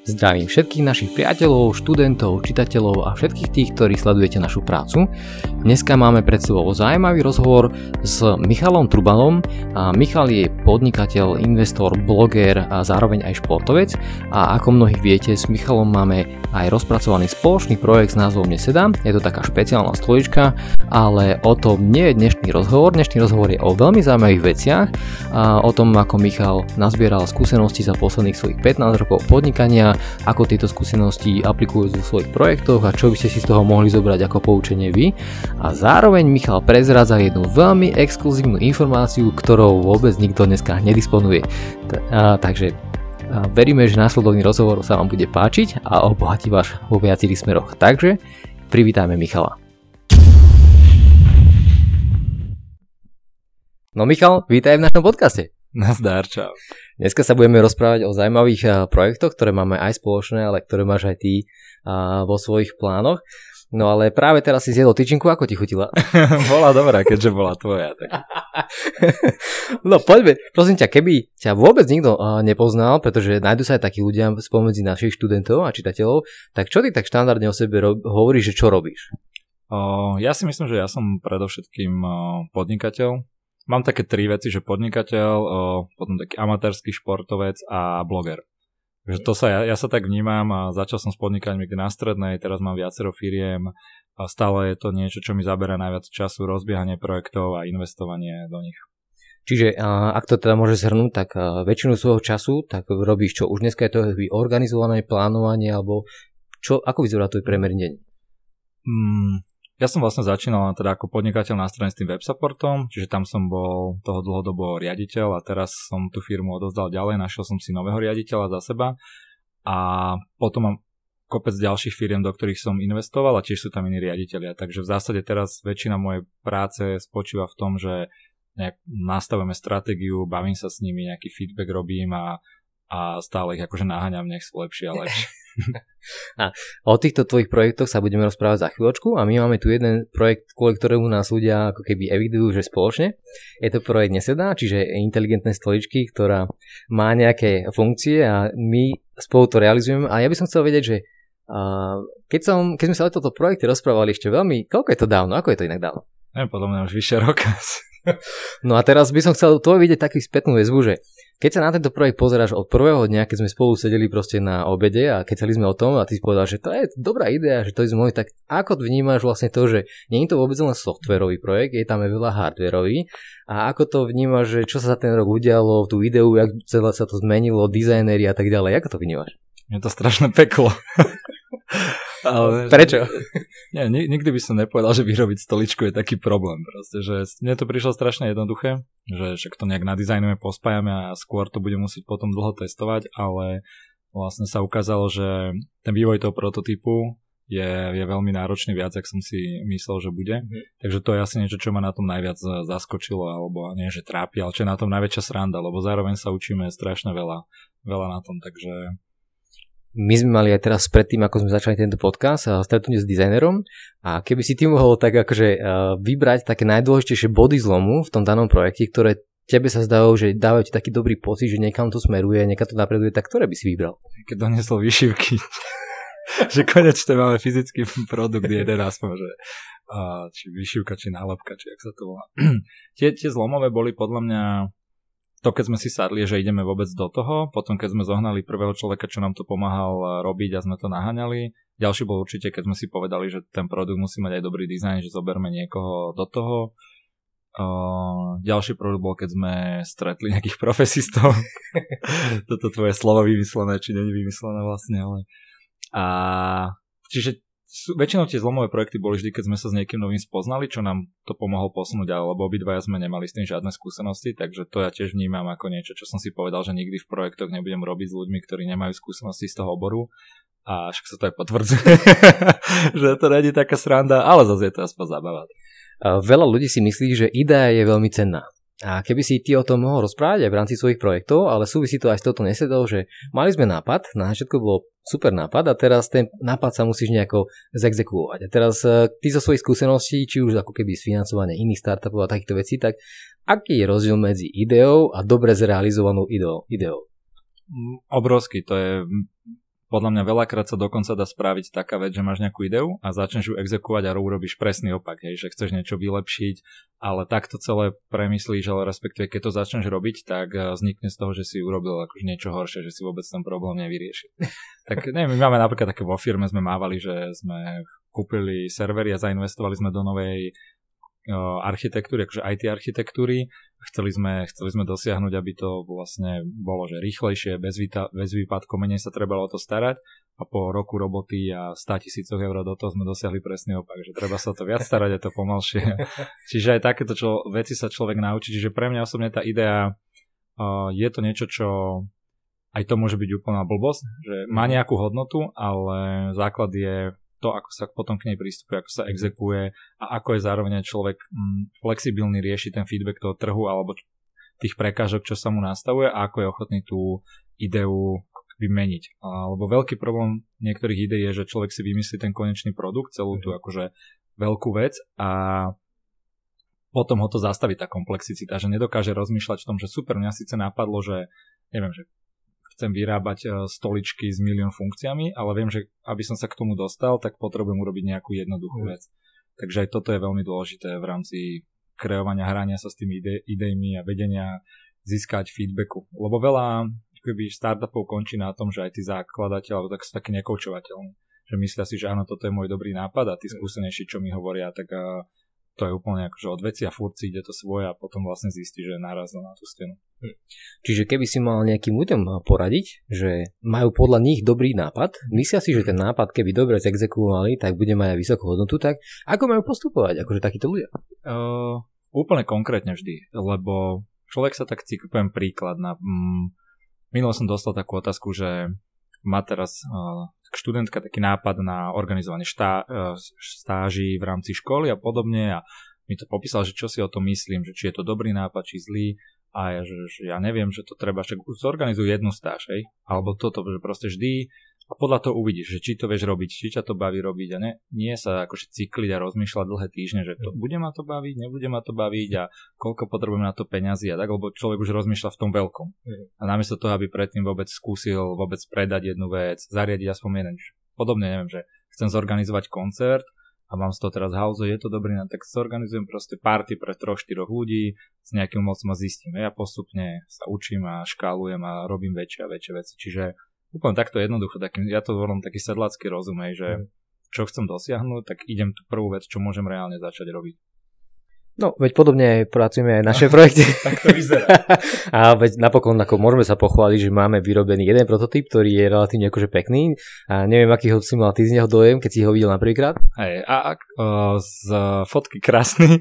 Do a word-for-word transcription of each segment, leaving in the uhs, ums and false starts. Zdravím všetkých našich priateľov, študentov, čitateľov a všetkých tých, ktorí sledujete našu prácu. Dneska máme pred sebou zaujímavý rozhovor s Michalom Trubanom. Michal je podnikateľ, investor, bloger a zároveň aj športovec. A ako mnohí viete, s Michalom máme aj rozpracovaný spoločný projekt s názvom Neseda. Je to taká špeciálna stolička, ale o tom nie je dnešný rozhovor. Dnešný rozhovor je o veľmi zaujímavých veciach. A o tom, ako Michal nazbieral skúsenosti za posledných svojich pätnásť rokov podnikania, ako tieto skúsenosti aplikujú vo svojich projektoch a čo by ste si z toho mohli zobrať ako poučenie vy. A zároveň Michal prezradza jednu veľmi exkluzívnu informáciu, ktorou vôbec nikto dneska nedisponuje. T- a, takže a veríme, že následovný rozhovor sa vám bude páčiť a obohatí vás vo viacerých smeroch. Takže privítajme Michala. No Michal, vítaj v našom podcaste. Nazdar, čau. Dneska sa budeme rozprávať o zaujímavých projektoch, ktoré máme aj spoločné, ale ktoré máš aj ty a, vo svojich plánoch. No ale práve teraz si zjedol tyčinku, ako ti chutila? Bola dobrá, keďže bola tvoja. Tak. No poďme, prosím ťa, keby ťa vôbec nikto a, nepoznal, pretože nájdú sa aj takí ľudia spomedzi našich študentov a čitateľov, tak čo ty tak štandardne o sebe ro- hovoríš, že čo robíš? O, ja si myslím, že ja som predovšetkým o, podnikateľ. Mám také tri veci, že podnikateľ, potom taký amatérsky športovec a bloger. Takže to sa, ja, ja sa tak vnímam a začal som s podnikaním na strednej, teraz mám viacero firiem a stále je to niečo, čo mi zabera najviac času, rozbiehanie projektov a investovanie do nich. Čiže ak to teda môže zhrnúť, tak väčšinu svojho času tak robíš čo? Už dneska je to organizované plánovanie alebo čo, ako vyzerá tvoj priemerný deň? Hmm. Ja som vlastne začínal teda ako podnikateľ na strane s tým websupportom, čiže tam som bol toho dlhodobo riaditeľ a teraz som tú firmu odovzdal ďalej, našiel som si nového riaditeľa za seba a potom mám kopec ďalších firiem, do ktorých som investoval a tiež sú tam iní riaditeľia. Takže v zásade teraz väčšina mojej práce spočíva v tom, že nastavujeme stratégiu, bavím sa s nimi, nejaký feedback robím a, a stále ich akože naháňam, nech sú lepšie a lepšie. A o týchto tvojich projektoch sa budeme rozprávať za chvíľočku a my máme tu jeden projekt, kvôli ktorému nás ľudia ako keby evidujú, že spoločne. Je to projekt Neseda, čiže inteligentné stoličky, ktorá má nejaké funkcie a my spolu to realizujeme. A ja by som chcel vedieť, že uh, keď, som, keď sme sa o tomto projekte rozprávali ešte veľmi, koľko je to dávno, ako je to inak dávno? Ne, podľa mňa už vyššie rok. No a teraz by som chcel to vidieť taký spätnú väzbu, že keď sa na tento projekt pozeráš od prvého dňa, keď sme spolu sedeli proste na obede a kecali sme o tom a ty si povedal, že to je dobrá idea, že to je môj, tak ako vnímaš vlastne to, že nie je to vôbec len softwarový projekt, je tam aj veľa hardwarový a ako to vnímaš, že čo sa za ten rok udialo, tú ideu, jak celé sa to zmenilo, dizajneri a tak ďalej, ako to vnímaš? Je to strašné peklo. Ale, prečo? Nie, nikdy by som nepovedal, že vyrobiť stoličku je taký problém proste, že mne to prišlo strašne jednoduché, že však to nejak nadizajnujeme, pospájame a skôr to budem musieť potom dlho testovať, ale vlastne sa ukázalo, že ten vývoj toho prototypu je, je veľmi náročný, viac, jak som si myslel, že bude. Mm. Takže to je asi niečo, čo ma na tom najviac zaskočilo, alebo nie, že trápi, ale čo je na tom najväčšia sranda, lebo zároveň sa učíme strašne veľa, veľa na tom, takže... My sme mali aj teraz predtým, ako sme začali tento podcast, stretnutie s dizajnerom a keby si ty mohol tak akože vybrať také najdôležitejšie body zlomu v tom danom projekte, ktoré tebe sa zdajú, že dávajú ti taký dobrý pocit, že niekam to smeruje, niekam to napreduje, tak ktoré by si vybral? Keď doniesol výšivky, že konečne máme fyzický produkt jeden aspoň, že či výšivka, či nálepka, či jak sa to volá. tie, tie zlomové boli podľa mňa to, keď sme si sadli, že ideme vôbec do toho, potom keď sme zohnali prvého človeka, čo nám to pomáhal robiť a sme to naháňali. Ďalší bol určite, keď sme si povedali, že ten produkt musí mať aj dobrý dizajn, že zoberme niekoho do toho. Uh, ďalší produkt bol, keď sme stretli nejakých profesistov. Toto tvoje slovo vymyslené, či nie je vymyslené vlastne. Ale... A... Čiže väčšinou tie zlomové projekty boli vždy, keď sme sa s niekým novým spoznali, čo nám to pomohlo posunúť, alebo obidvaja sme nemali s tým žiadne skúsenosti, takže to ja tiež vnímam ako niečo, čo som si povedal, že nikdy v projektoch nebudem robiť s ľuďmi, ktorí nemajú skúsenosti z toho oboru a však sa to aj potvrdzuje, že to nie je taká sranda, ale zase je to aspoň zábava. Veľa ľudí si myslí, že idea je veľmi cenná. A keby si ty o tom mohol rozprávať aj v rámci svojich projektov, ale súvisí to aj s touto Nesedou, že mali sme nápad, na všetko bolo super nápad a teraz ten nápad sa musíš nejako zexekuovať. A teraz ty zo svojich skúseností, či už ako keby z financovania iných startupov a takýchto vecí, tak aký je rozdiel medzi ideou a dobre zrealizovanou ideou? Obrovský, to je Podľa mňa veľakrát sa dokonca dá spraviť taká vec, že máš nejakú ideu a začneš ju exekuovať a urobíš presný opak, hej, že chceš niečo vylepšiť, ale takto celé premyslíš, ale respektíve keď to začneš robiť, tak vznikne z toho, že si urobil akože niečo horšie, že si vôbec ten problém nevyriešil. Tak neviem, my máme napríklad také, vo firme sme mávali, že sme kúpili servery a zainvestovali sme do novej architektúry, akože í té architektúry. Chceli sme, chceli sme dosiahnuť, aby to vlastne bolo, že rýchlejšie, bez, výta, bez výpadkov, menej sa trebalo o to starať a po roku roboty a sto tisíc eur do toho sme dosiahli presný opak, že treba sa to viac starať a to pomalšie. Čiže aj takéto čo, veci sa človek naučí, čiže pre mňa osobne tá idea uh, je to niečo, čo aj to môže byť úplná blbosť, že má nejakú hodnotu, ale základ je to, ako sa potom k nej prístupuje, ako sa exekuje a ako je zároveň človek flexibilný, rieši ten feedback toho trhu alebo tých prekážok, čo sa mu nastavuje a ako je ochotný tú ideu vymeniť. Lebo veľký problém niektorých ideí je, že človek si vymyslí ten konečný produkt, celú tú akože veľkú vec a potom ho to zastaví tá komplexicita, že nedokáže rozmýšľať v tom, že super, mňa síce napadlo, že neviem, že chcem vyrábať stoličky s milión funkciami, ale viem, že aby som sa k tomu dostal, tak potrebujem urobiť nejakú jednoduchú vec. Takže aj toto je veľmi dôležité v rámci kreovania, hrania sa s tými ide- idejmi a vedenia získať feedbacku. Lebo veľa keby startupov končí na tom, že aj tí zakladateľ alebo tak sú takí nekoučovateľní. Že myslia si, že áno, toto je môj dobrý nápad a tí skúsenejší, čo mi hovoria, tak a to je úplne akože odveci a furt si ide to svoje a potom vlastne zistí, že narazil na tú stenu. Hm. Čiže keby si mal nejakým ľuďom poradiť, že majú podľa nich dobrý nápad, myslia si, že ten nápad keby dobre zexekuovali, tak bude mať aj vysokú hodnotu, tak ako majú postupovať akože takíto ľudia? Uh, úplne konkrétne vždy, lebo človek sa tak cíkujem príklad. Na, mm, minulo som dostal takú otázku, že má teraz uh, študentka taký nápad na organizovanie štá, uh, stáží v rámci školy a podobne a mi to popísal, že čo si o tom myslím, že či je to dobrý nápad, či zlý a ja, že, že ja neviem, že to treba, že zorganizuj jednu stáž, hej, alebo toto, že proste vždy a podľa toho uvidíš, že či to vieš robiť, či ťa to baví robiť a ne, nie sa akože cykliť a rozmýšľať dlhé týždne, že to, bude ma to baviť, nebude ma to baviť a koľko potrebujem na to peňazí a tak, lebo človek už rozmýšľa v tom veľkom. A namiesto toho, aby predtým vôbec skúsil vôbec predať jednu vec, zariadiť aspoň jeden. Podobne, neviem, že chcem zorganizovať koncert a mám z toho teraz house, je to dobrý, tak zorganizujem proste party pre tri štyri ľudí, s nejakým mocom a zistím. Ja postupne sa učím a škálujem a robím väčšie a väčšie veci, čiže úplne takto jednoducho, taký, ja to volám taký sedlácky rozum, hej, že čo chcem dosiahnuť, tak idem tú prvú vec, čo môžem reálne začať robiť. No, veď podobne pracujeme aj naše projekty. Tak to vyzerá. A veď napokon ako môžeme sa pochváliť, že máme vyrobený jeden prototyp, ktorý je relatívne akože pekný. A neviem, aký ho si mal ty z neho dojem, keď si ho videl na prvýkrát. Hej, a o, z fotky krásny,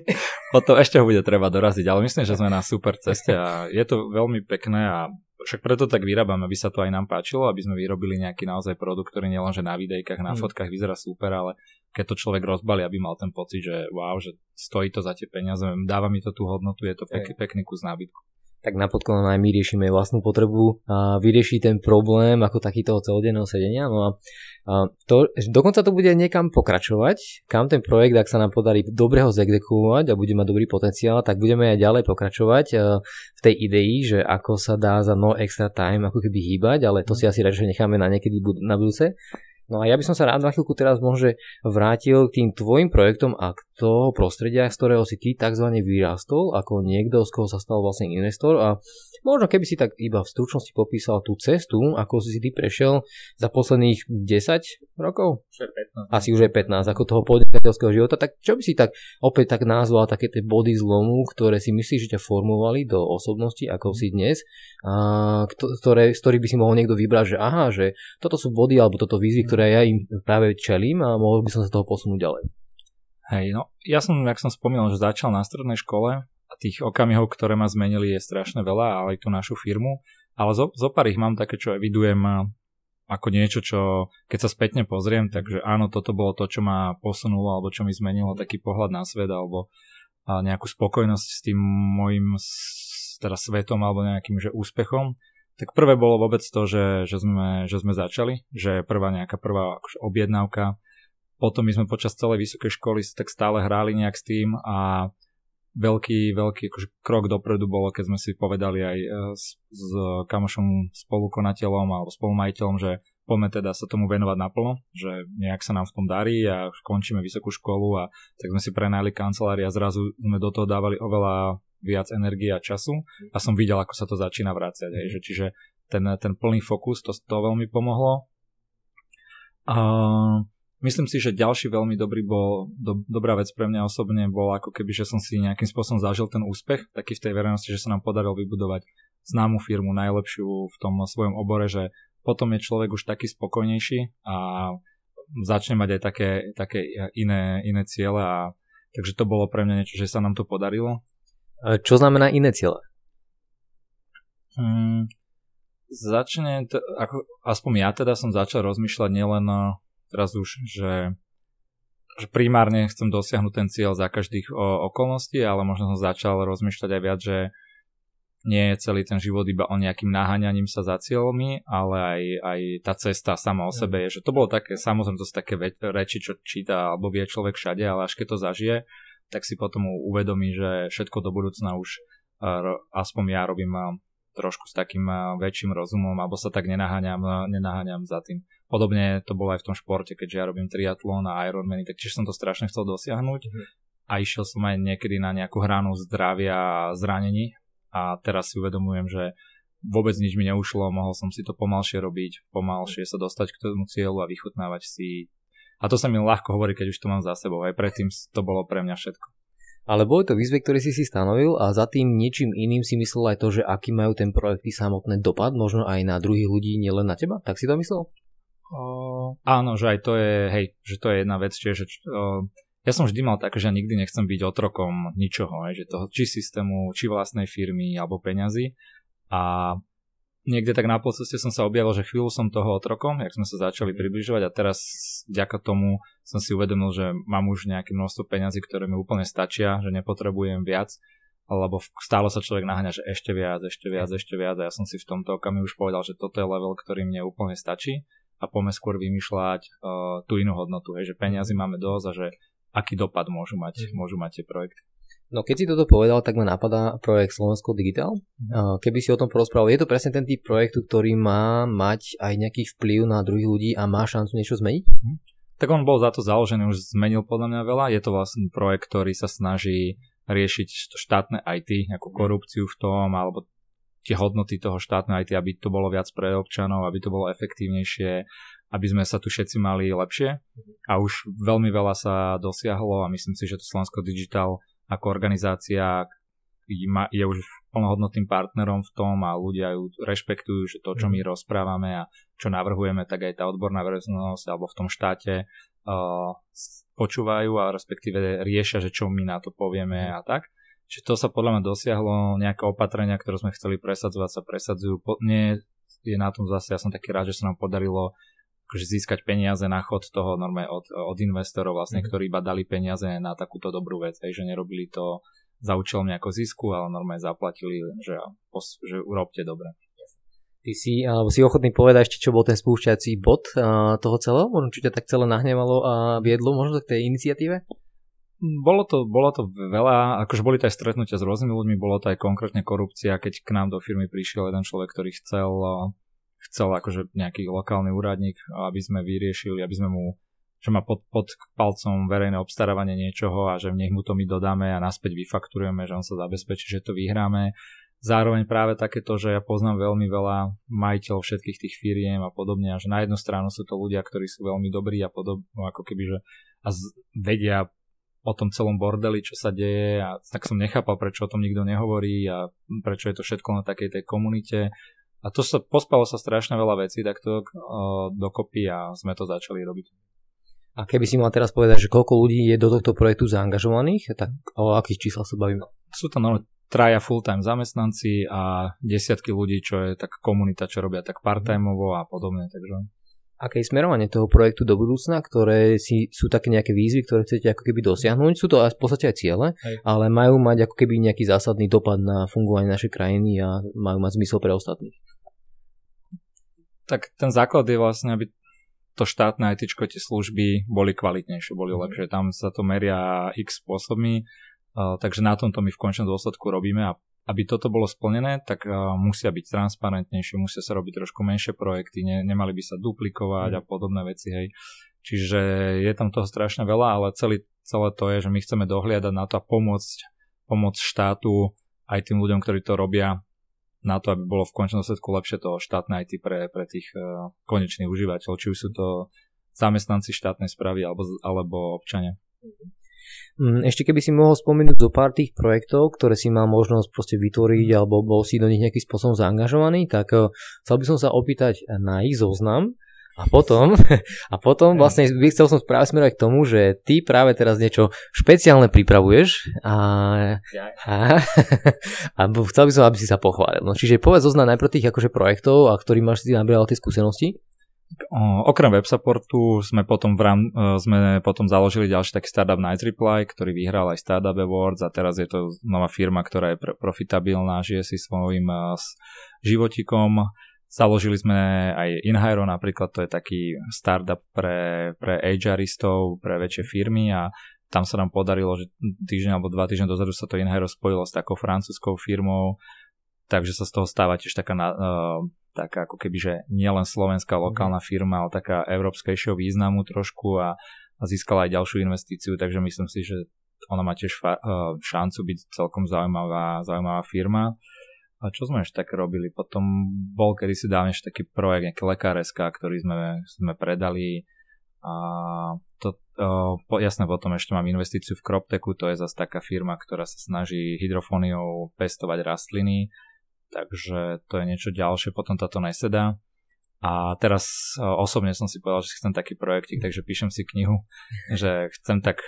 potom ešte ho bude treba doraziť, ale myslím, že sme na super ceste a je to veľmi pekné a však preto tak vyrábame, aby sa to aj nám páčilo, aby sme vyrobili nejaký naozaj produkt, ktorý nielenže na videjkách, na mm. fotkách vyzerá super, ale keď to človek rozbalí, aby mal ten pocit, že wow, že stojí to za tie peniaze, dáva mi to tú hodnotu, je to pek, pekný kus nábytku. Tak napokon aj my riešime vlastnú potrebu a vyrieši ten problém ako takýto celodenného sedenia. No a to, dokonca to bude niekam pokračovať, kam ten projekt, ak sa nám podarí dobre ho zexekuovať a bude mať dobrý potenciál, tak budeme aj ďalej pokračovať v tej idei, že ako sa dá za no extra time ako keby hýbať, ale to si asi radšej necháme na niekedy na budúce. No a ja by som sa rád na chvíľku teraz možno vrátil k tým tvojim projektom a k toho prostredia, z ktorého si ty takzvané vyrástol, ako niekto, z koho sa stal vlastne investor a možno keby si tak iba v stručnosti popísal tú cestu, ako si ty prešiel za posledných desať rokov? pätnásť. Asi už je pätnásť, ako toho podnikateľského života, tak čo by si tak opäť tak nazval také tie body zlomu, ktoré si myslíš, že ťa formovali do osobnosti, ako si dnes, a ktoré, z ktorých by si mohol niekto vybrať, že aha, že toto sú body alebo toto výzvy, ktoré ja im práve čelím a mohol by som sa toho posunúť ďalej. Hej, no, ja som, jak som spomínal, že začal na strednej škole a tých okamihov, ktoré ma zmenili, je strašne veľa, ale aj tú našu firmu, ale zo, zo pár ich mám také, čo evidujem ako niečo, čo keď sa spätne pozriem, takže áno, toto bolo to, čo ma posunulo, alebo čo mi zmenilo taký pohľad na svet, alebo nejakú spokojnosť s tým mojim teda svetom, alebo nejakým že úspechom. Tak prvé bolo vôbec to, že, že, sme, že sme začali, že prvá nejaká prvá objednávka. Potom my sme počas celej vysokej školy tak stále hráli nejak s tým a veľký, veľký akože krok dopredu bolo, keď sme si povedali aj s, s kamošom spolukonateľom alebo spolumajiteľom, že poďme teda sa tomu venovať naplno, že nejak sa nám v tom darí a končíme vysokú školu, a tak sme si prenajali kancelári a zrazu sme do toho dávali oveľa viac energie a času a som videl, ako sa to začína vrácať. Hej, že čiže ten, ten plný fokus, to, to veľmi pomohlo. A myslím si, že ďalší veľmi dobrý bol, do, dobrá vec pre mňa osobne bola ako keby, že som si nejakým spôsobom zažil ten úspech, taký v tej verejnosti, že sa nám podarilo vybudovať známu firmu, najlepšiu v tom svojom obore, že potom je človek už taký spokojnejší a začne mať aj také, také iné, iné ciele, a takže to bolo pre mňa niečo, že sa nám to podarilo. Čo znamená iné ciele? Hmm, začne, t- ako, aspoň ja teda som začal rozmýšľať nielen teraz už, že, že primárne chcem dosiahnuť ten cieľ za každých o, okolností, ale možno som začal rozmýšľať aj viac, že nie je celý ten život iba o nejakým naháňaním sa za cieľmi, ale aj, aj tá cesta sama o sebe je, že to bolo také, samozrejme to sú také ve- reči, čo číta alebo vie človek všade, ale až keď to zažije, tak si potom uvedomí, že všetko do budúcna už aspoň ja robím trošku s takým väčším rozumom, alebo sa tak nenaháňam, nenaháňam za tým. Podobne to bolo aj v tom športe, keďže ja robím triatlón a Ironmany, takže som to strašne chcel dosiahnuť a išiel som aj niekedy na nejakú hranu zdravia a zranení a teraz si uvedomujem, že vôbec nič mi neušlo, mohol som si to pomalšie robiť, pomalšie sa dostať k tomu cieľu a vychutnávať si. A to sa mi ľahko hovorí, keď už to mám za sebou. Aj predtým to bolo pre mňa všetko. Ale bolo to výzve, ktorý si si stanovil, a za tým niečím iným si myslel aj to, že aký majú ten projekty samotný dopad, možno aj na druhých ľudí, nielen na teba? Tak si to myslel? Uh, áno, že aj to je, hej, že to je jedna vec, čiže uh, ja som vždy mal tak, že ja nikdy nechcem byť otrokom ničoho, hej, že toho, či systému, či vlastnej firmy, alebo peňazí. A niekde tak na poceste som sa objavil, že chvíľu som toho otrokom, jak sme sa začali približovať, a teraz vďaka tomu som si uvedomil, že mám už nejaké množstvo peňazí, ktoré mi úplne stačia, že nepotrebujem viac, lebo stále sa človek naháňa, že ešte viac, ešte viac, ešte viac, a ja som si v tomto okamihu už povedal, že toto je level, ktorý mne úplne stačí, a poďme skôr vymýšľať uh, tú inú hodnotu, hej, že peňazí máme dosť a že aký dopad môžu mať, môžu mať tie projekty. No keď si toto povedal, tak ma napadá projekt Slovensko Digital. Keby si o tom porozprával, je to presne ten typ projektu, ktorý má mať aj nejaký vplyv na druhých ľudí a má šancu niečo zmeniť? Tak on bol za to založený, už zmenil podľa mňa veľa. Je to vlastne projekt, ktorý sa snaží riešiť štátne í té, nejakú korupciu v tom, alebo tie hodnoty toho štátneho í té, aby to bolo viac pre občanov, aby to bolo efektívnejšie, aby sme sa tu všetci mali lepšie. A už veľmi veľa sa dosiahlo a myslím si, že to Slovensko Digital ako organizácia je už plnohodnotným partnerom v tom a ľudia ju rešpektujú, že to, čo my rozprávame a čo navrhujeme, tak aj tá odborná verejnosť alebo v tom štáte uh, počúvajú a respektíve riešia, že čo my na to povieme a tak. Čiže to sa podľa mňa dosiahlo, nejaké opatrenia, ktoré sme chceli presadzovať, sa presadzujú. Po, nie je na tom zase, ja som taký rád, že sa nám podarilo získať peniaze na chod toho normálne od, od investorov vlastne, mm-hmm. ktorí iba dali peniaze na takúto dobrú vec, hej, že nerobili to za účelom nejakého zisku, ale normálne zaplatili, že, že urobte dobre. Ty si, alebo si ochotný povedať ešte, čo bol ten spúšťací bod a, toho celého? Možno čo ťa tak celé nahnevalo a viedlo možno k tej iniciatíve? Bolo to, bolo to veľa, akože boli to aj stretnutia s rôznymi ľuďmi, bolo to aj konkrétne korupcia, keď k nám do firmy prišiel jeden človek, ktorý chcel... chcel akože nejaký lokálny úradník, aby sme vyriešili, aby sme mu, že má pod, pod palcom verejné obstarávanie niečoho a že nech mu to my dodáme a naspäť vyfakturujeme, že on sa zabezpečí, že to vyhráme. Zároveň práve takéto, že ja poznám veľmi veľa majiteľov všetkých tých firiem a podobne, a že na jednu stranu sú to ľudia, ktorí sú veľmi dobrí a podobne, ako keby, že a z, vedia o tom celom bordeli, čo sa deje, a tak som nechápal, prečo o tom nikto nehovorí a prečo je to všetko na takej tej komunite. A to sa, pospalo sa strašne veľa vecí takto dokopy a sme to začali robiť. A keby si mal teraz povedať, že koľko ľudí je do tohto projektu zaangažovaných, tak o akých číslach sa bavíme? Sú tam no, traja full-time zamestnanci a desiatky ľudí, čo je tak komunita, čo robia tak part-timeovo a podobne. Takže... Aké je smerovanie toho projektu do budúcna, ktoré si, sú také nejaké výzvy, ktoré chcete ako keby dosiahnuť? Sú to v podstate aj ciele, hej, ale majú mať ako keby nejaký zásadný dopad na fungovanie našej krajiny a majú mať zmysel pre ostatných. Tak ten základ je vlastne, aby to štátne í téčko, tie služby boli kvalitnejšie, boli lepšie. Tam sa to meria x spôsobmi, takže na tomto my v končnom dôsledku robíme a aby toto bolo splnené, tak uh, musia byť transparentnejšie, musia sa robiť trošku menšie projekty, ne, nemali by sa duplikovať a podobné veci, hej. Čiže je tam toho strašne veľa, ale celý, celé to je, že my chceme dohliadať na to a pomôcť, pomôcť štátu aj tým ľuďom, ktorí to robia, na to, aby bolo v konečnom dôsledku lepšie to štátne í té pre, pre tých uh, konečných užívateľov, či už sú to zamestnanci štátnej správy alebo, alebo občania. Ešte keby si mohol spomenúť do pár tých projektov, ktoré si mal možnosť proste vytvoriť alebo bol si do nich nejakým spôsobom zaangažovaný, tak chcel by som sa opýtať na ich zoznam a potom, a potom vlastne chcel som práve smerovať k tomu, že ty práve teraz niečo špeciálne pripravuješ a, a, a chcel by som, aby si sa pochválil. No, čiže povedz zoznam najprv tých akože projektov, a ktorý máš si nabieral tie skúsenosti. Okrem websupportu sme potom, v rám, sme potom založili ďalší taký startup Nice Reply, ktorý vyhral aj Startup Awards a teraz je to nová firma, ktorá je profitabilná, žije si svojím životikom. Založili sme aj InHiro, napríklad to je taký startup pre, pre há eristov, pre väčšie firmy, a tam sa nám podarilo, že týždeň alebo dva týždne dozadu sa to InHiro spojilo s takou francúzskou firmou, takže sa z toho stáva tiež taká... Na, taká ako keby, že nie len slovenská lokálna firma, ale taká európskejšieho významu trošku, a, a získala aj ďalšiu investíciu, takže myslím si, že ona má tiež fa- šancu byť celkom zaujímavá, zaujímavá firma. A čo sme ešte tak robili? Potom bol kedysi dávne ešte taký projekt, nejaký lekáreska, ktorý sme, sme predali. A to, o, jasné, potom ešte mám investíciu v Croptechu, to je zase taká firma, ktorá sa snaží hydrofóniou pestovať rastliny. Takže to je niečo ďalšie, potom táto neseda. A teraz osobne som si povedal, že chcem taký projektík, takže píšem si knihu, že chcem tak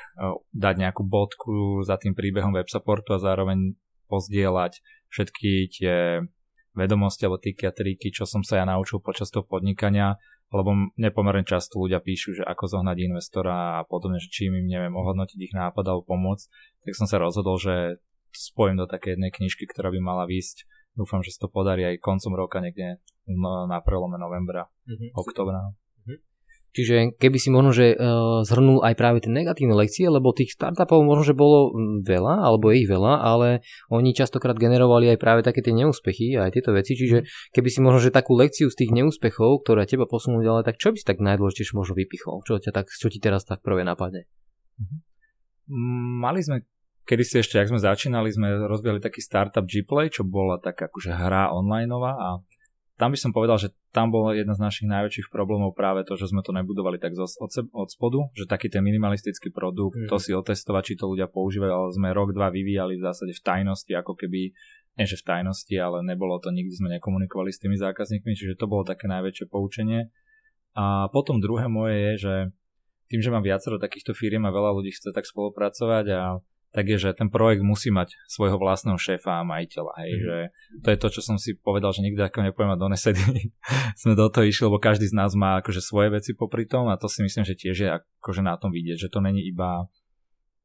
dať nejakú bodku za tým príbehom websupportu a zároveň pozdieľať všetky tie vedomosti alebo tyky a triky, čo som sa ja naučil počas toho podnikania, lebo nepomerne často ľudia píšu, že ako zohnať investora a podobne, že čím im neviem ohodnotiť ich nápad alebo pomôcť, tak som sa rozhodol, že spojím do také jednej knižky, ktorá by mala výjsť. Dúfam, že sa to podarí aj koncom roka, niekde na prelome novembra, mm-hmm. októbra. Mm-hmm. Čiže keby si možno, že uh, zhrnul aj práve tie negatívne lekcie, lebo tých startupov možno, že bolo veľa, alebo ich veľa, ale oni častokrát generovali aj práve také tie neúspechy a aj tieto veci. Čiže keby si možno, že takú lekciu z tých neúspechov, ktorá teba posunú ďalej, tak čo by si tak najdôležitejšie možno vypichol? Čo, ťa tak, čo ti teraz tak prvé napadne? Mm-hmm. Mali sme Kedy si ešte, ak sme začínali, sme rozbiehali taký startup Gplay, čo bola taká akože hra onlineová, a tam by som povedal, že tam bol jeden z našich najväčších problémov práve to, že sme to nebudovali tak od, od spodu, že taký ten minimalistický produkt, mm. to si otestovať, či to ľudia používajú, ale sme rok, dva vyvíjali v zásade v tajnosti, ako keby, nie že v tajnosti, ale nebolo to, nikdy sme nekomunikovali s tými zákazníkmi, čiže to bolo také najväčšie poučenie. A potom druhé moje je, že tým, že mám viacero takýchto firiem a veľa ľudí chce tak spolupracovať, a tak je, že ten projekt musí mať svojho vlastného šéfa a majiteľa. Hej, mm. že to je to, čo som si povedal, že nikdy ako nepoviem do nesedy. Sme do toho išli, lebo každý z nás má akože svoje veci popri tom, a to si myslím, že tiež je akože na tom vidieť, že to není iba...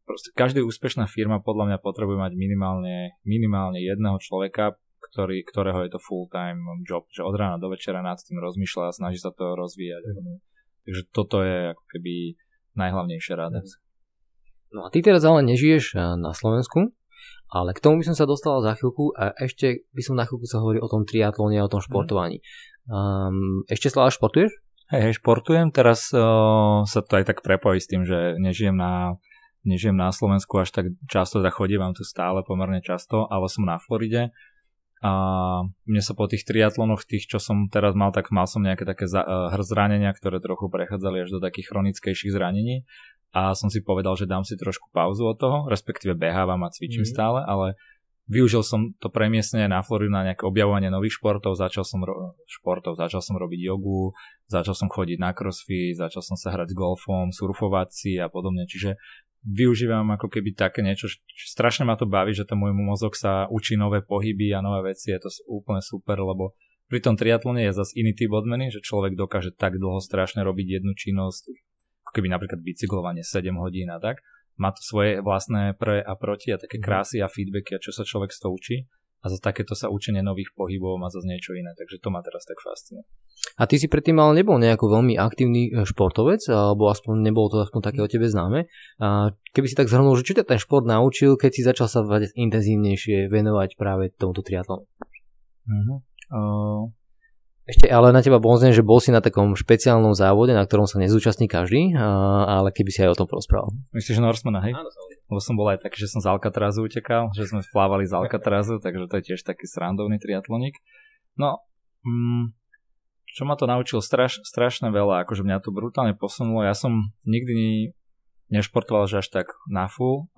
Proste každá úspešná firma podľa mňa potrebuje mať minimálne, minimálne jedného človeka, ktorý, ktorého je to full-time job, že od rána do večera nad tým rozmýšľa a snaží sa to rozvíjať. Mm. Takže toto je ako keby najhlavnejšia rada. Mm. No a ty teraz ale nežiješ na Slovensku, ale k tomu by som sa dostal za chvíľku, a ešte by som na chvíľku sa hovoril o tom triatlóne a o tom športovaní. Um, ešte Slava, športuješ? Hej, hej, športujem, teraz uh, sa to aj tak prepojí s tým, že nežijem na, nežijem na Slovensku až tak často, tak chodím tu stále pomerne často, ale som na Floride. A mne sa po tých triatlónoch, tých, čo som teraz mal, tak mal som nejaké také zranenia, ktoré trochu prechádzali až do takých chronickejších zranení. A som si povedal, že dám si trošku pauzu od toho, respektíve behávam a cvičím mm. stále, ale využil som to premiesnenie na Floridu na nejaké objavovanie nových športov, začal som ro- športov, začal som robiť jogu, začal som chodiť na crossfit, začal som sa hrať s golfom, surfovať si a podobne, čiže využívam ako keby také niečo, strašne ma to baví, že ten môj mozog sa učí nové pohyby a nové veci, je to úplne super, lebo pri tom triatlone je zase iný typ odmeny, že človek dokáže tak dlho strašne robiť jednu činnosť, keby napríklad bicyklovanie sedem hodín a tak. Má to svoje vlastné pre a proti a také krásy a feedbacky, a čo sa človek z toho učí. A a za takéto sa učenie nových pohybov má zase niečo iné, takže to ma teraz tak fascinuje. A ty si predtým ale nebol nejako veľmi aktívny športovec, alebo aspoň nebolo to také o tebe známe. A keby si tak zhrnul, že čo ťa ten šport naučil, keď si začal sa intenzívnejšie venovať práve tomuto triatlonu? Uh-huh. Uh... Ešte ale na teba bonzne, že bol si na takom špeciálnom závode, na ktorom sa nezúčastní každý, ale keby si aj o tom porozprával. Myslíš, že Northmana, hej? Áno, lebo som bol aj taký, že som z Alcatrazu utekal, že sme plávali z Alcatrazu, takže to je tiež taký srandovný triatlonik. No, čo ma to naučilo? Straš, strašne veľa, akože mňa to brutálne posunulo. Ja som nikdy nešportoval, že až tak na full.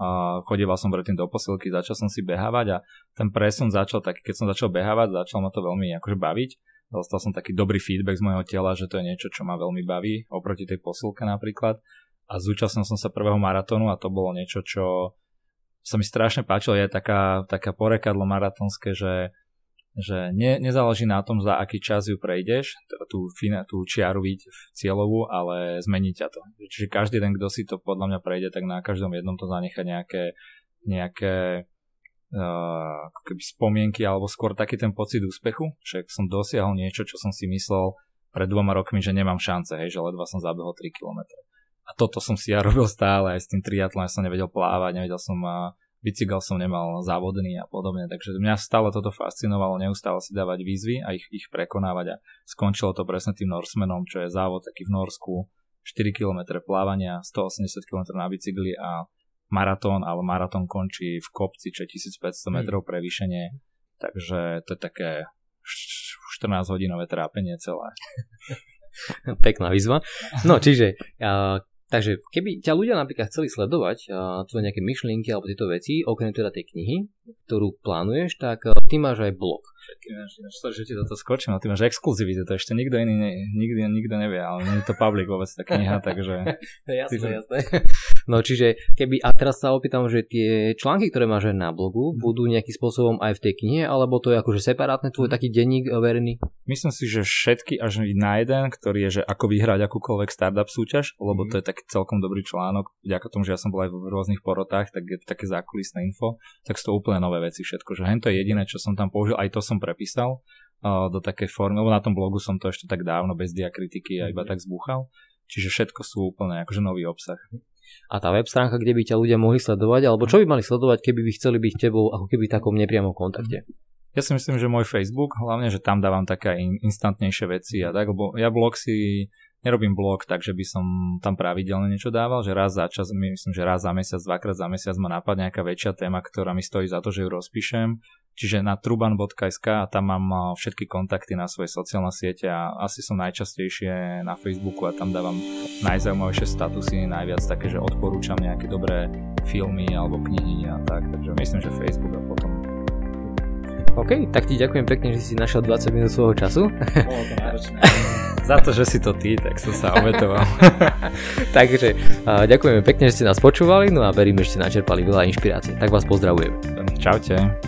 Chodieval som predtým do posilky, začal som si behávať a ten presun začal taký, keď som začal behávať, začal ma to veľmi akože baviť. Dostal som taký dobrý feedback z mojho tela, že to je niečo, čo ma veľmi baví, oproti tej posilke napríklad. A zúčastnil som sa prvého maratónu a to bolo niečo, čo sa mi strašne páčilo. Je taká, taká porekadlo maratónske, že, že ne, nezáleží na tom, za aký čas ju prejdeš, tú, tú čiaru cieľovú, ale zmení ťa to. Čiže každý ten, kto si to podľa mňa prejde, tak na každom jednom to zanecha nejaké, nejaké uh, ako keby spomienky, alebo skôr taký ten pocit úspechu, že som dosiahol niečo, čo som si myslel pred dvoma rokmi, že nemám šance, hej, že ledva som zabehol tri kilometre. A toto som si ja robil stále, aj s tým triatlom, ja som nevedel plávať, nevedel som, bicykel som nemal závodný a podobne, takže mňa stále toto fascinovalo, neustále si dávať výzvy a ich, ich prekonávať a skončilo to presne tým Northmanom, čo je závod taký v Norsku, štyri kilometre plávania, stoosemdesiat kilometrov na bicykli a maratón, ale maratón končí v kopci, čo je tisícpäťsto metrov prevýšenie, takže to je také štrnásťhodinové trápenie celé. Pekná výzva. No čiže... Uh... Takže keby ťa ľudia napríklad chceli sledovať uh, tvoje nejaké myšlienky alebo tieto veci, okrem teda tej knihy, ktorú plánuješ, tak uh, ty máš aj blog. Ty máš, že ti toto skočím, ale ty máš exkluzivitu, to ešte nikto iný ne, nikdy, nikto nevie, ale nie je to public vôbec tá kniha, takže... jasné, to... jasné. No čiže keby, a teraz sa opýtam, že tie články, ktoré máš aj na blogu, budú nejakým spôsobom aj v tej knihe, alebo to je akože separátne tvoj taký denník verejný? Myslím si, že všetky až na jeden, ktorý je, že ako vyhrať akúkoľvek startup súťaž, lebo to je taký celkom dobrý článok, vďaka tomu, že ja som bol aj v rôznych porotách, tak je to také zákulisné info, tak sú to úplne nové veci všetko, že hen to je jediné, čo som tam použil, aj to som prepísal uh, do takej formy, lebo na tom blogu som to ešte tak dávno bez diakritiky a iba tak zbúchal, čiže všetko sú úplne akože nový obsah. A tá web stránka, kde by ťa ľudia mohli sledovať, alebo čo by mali sledovať, keby by chceli byť tebou ako keby v takom nepriamom kontakte? Ja si myslím, že môj Facebook, hlavne, že tam dávam také instantnejšie veci a tak, lebo ja blog si, nerobím blog, takže by som tam pravidelne niečo dával, že raz za čas, myslím, že raz za mesiac, dvakrát za mesiac ma napadne nejaká väčšia téma, ktorá mi stojí za to, že ju rozpíšem, čiže na truban bodka es ká a tam mám všetky kontakty na svoje sociálne siete a asi som najčastejšie na Facebooku a tam dávam najzaujímavejšie statusy, najviac také, že odporúčam nejaké dobré filmy alebo knihy a tak, takže myslím, že Facebook a potom. OK, tak ti ďakujem pekne, že si našiel dvadsať minút svojho času. Bolo to náročné. Za to, že si to ty, tak som sa obetoval. Takže ďakujeme pekne, že ste nás počúvali, no a veríme, že ste načerpali veľa inšpirácií. Tak vás pozdravujem. Čaute.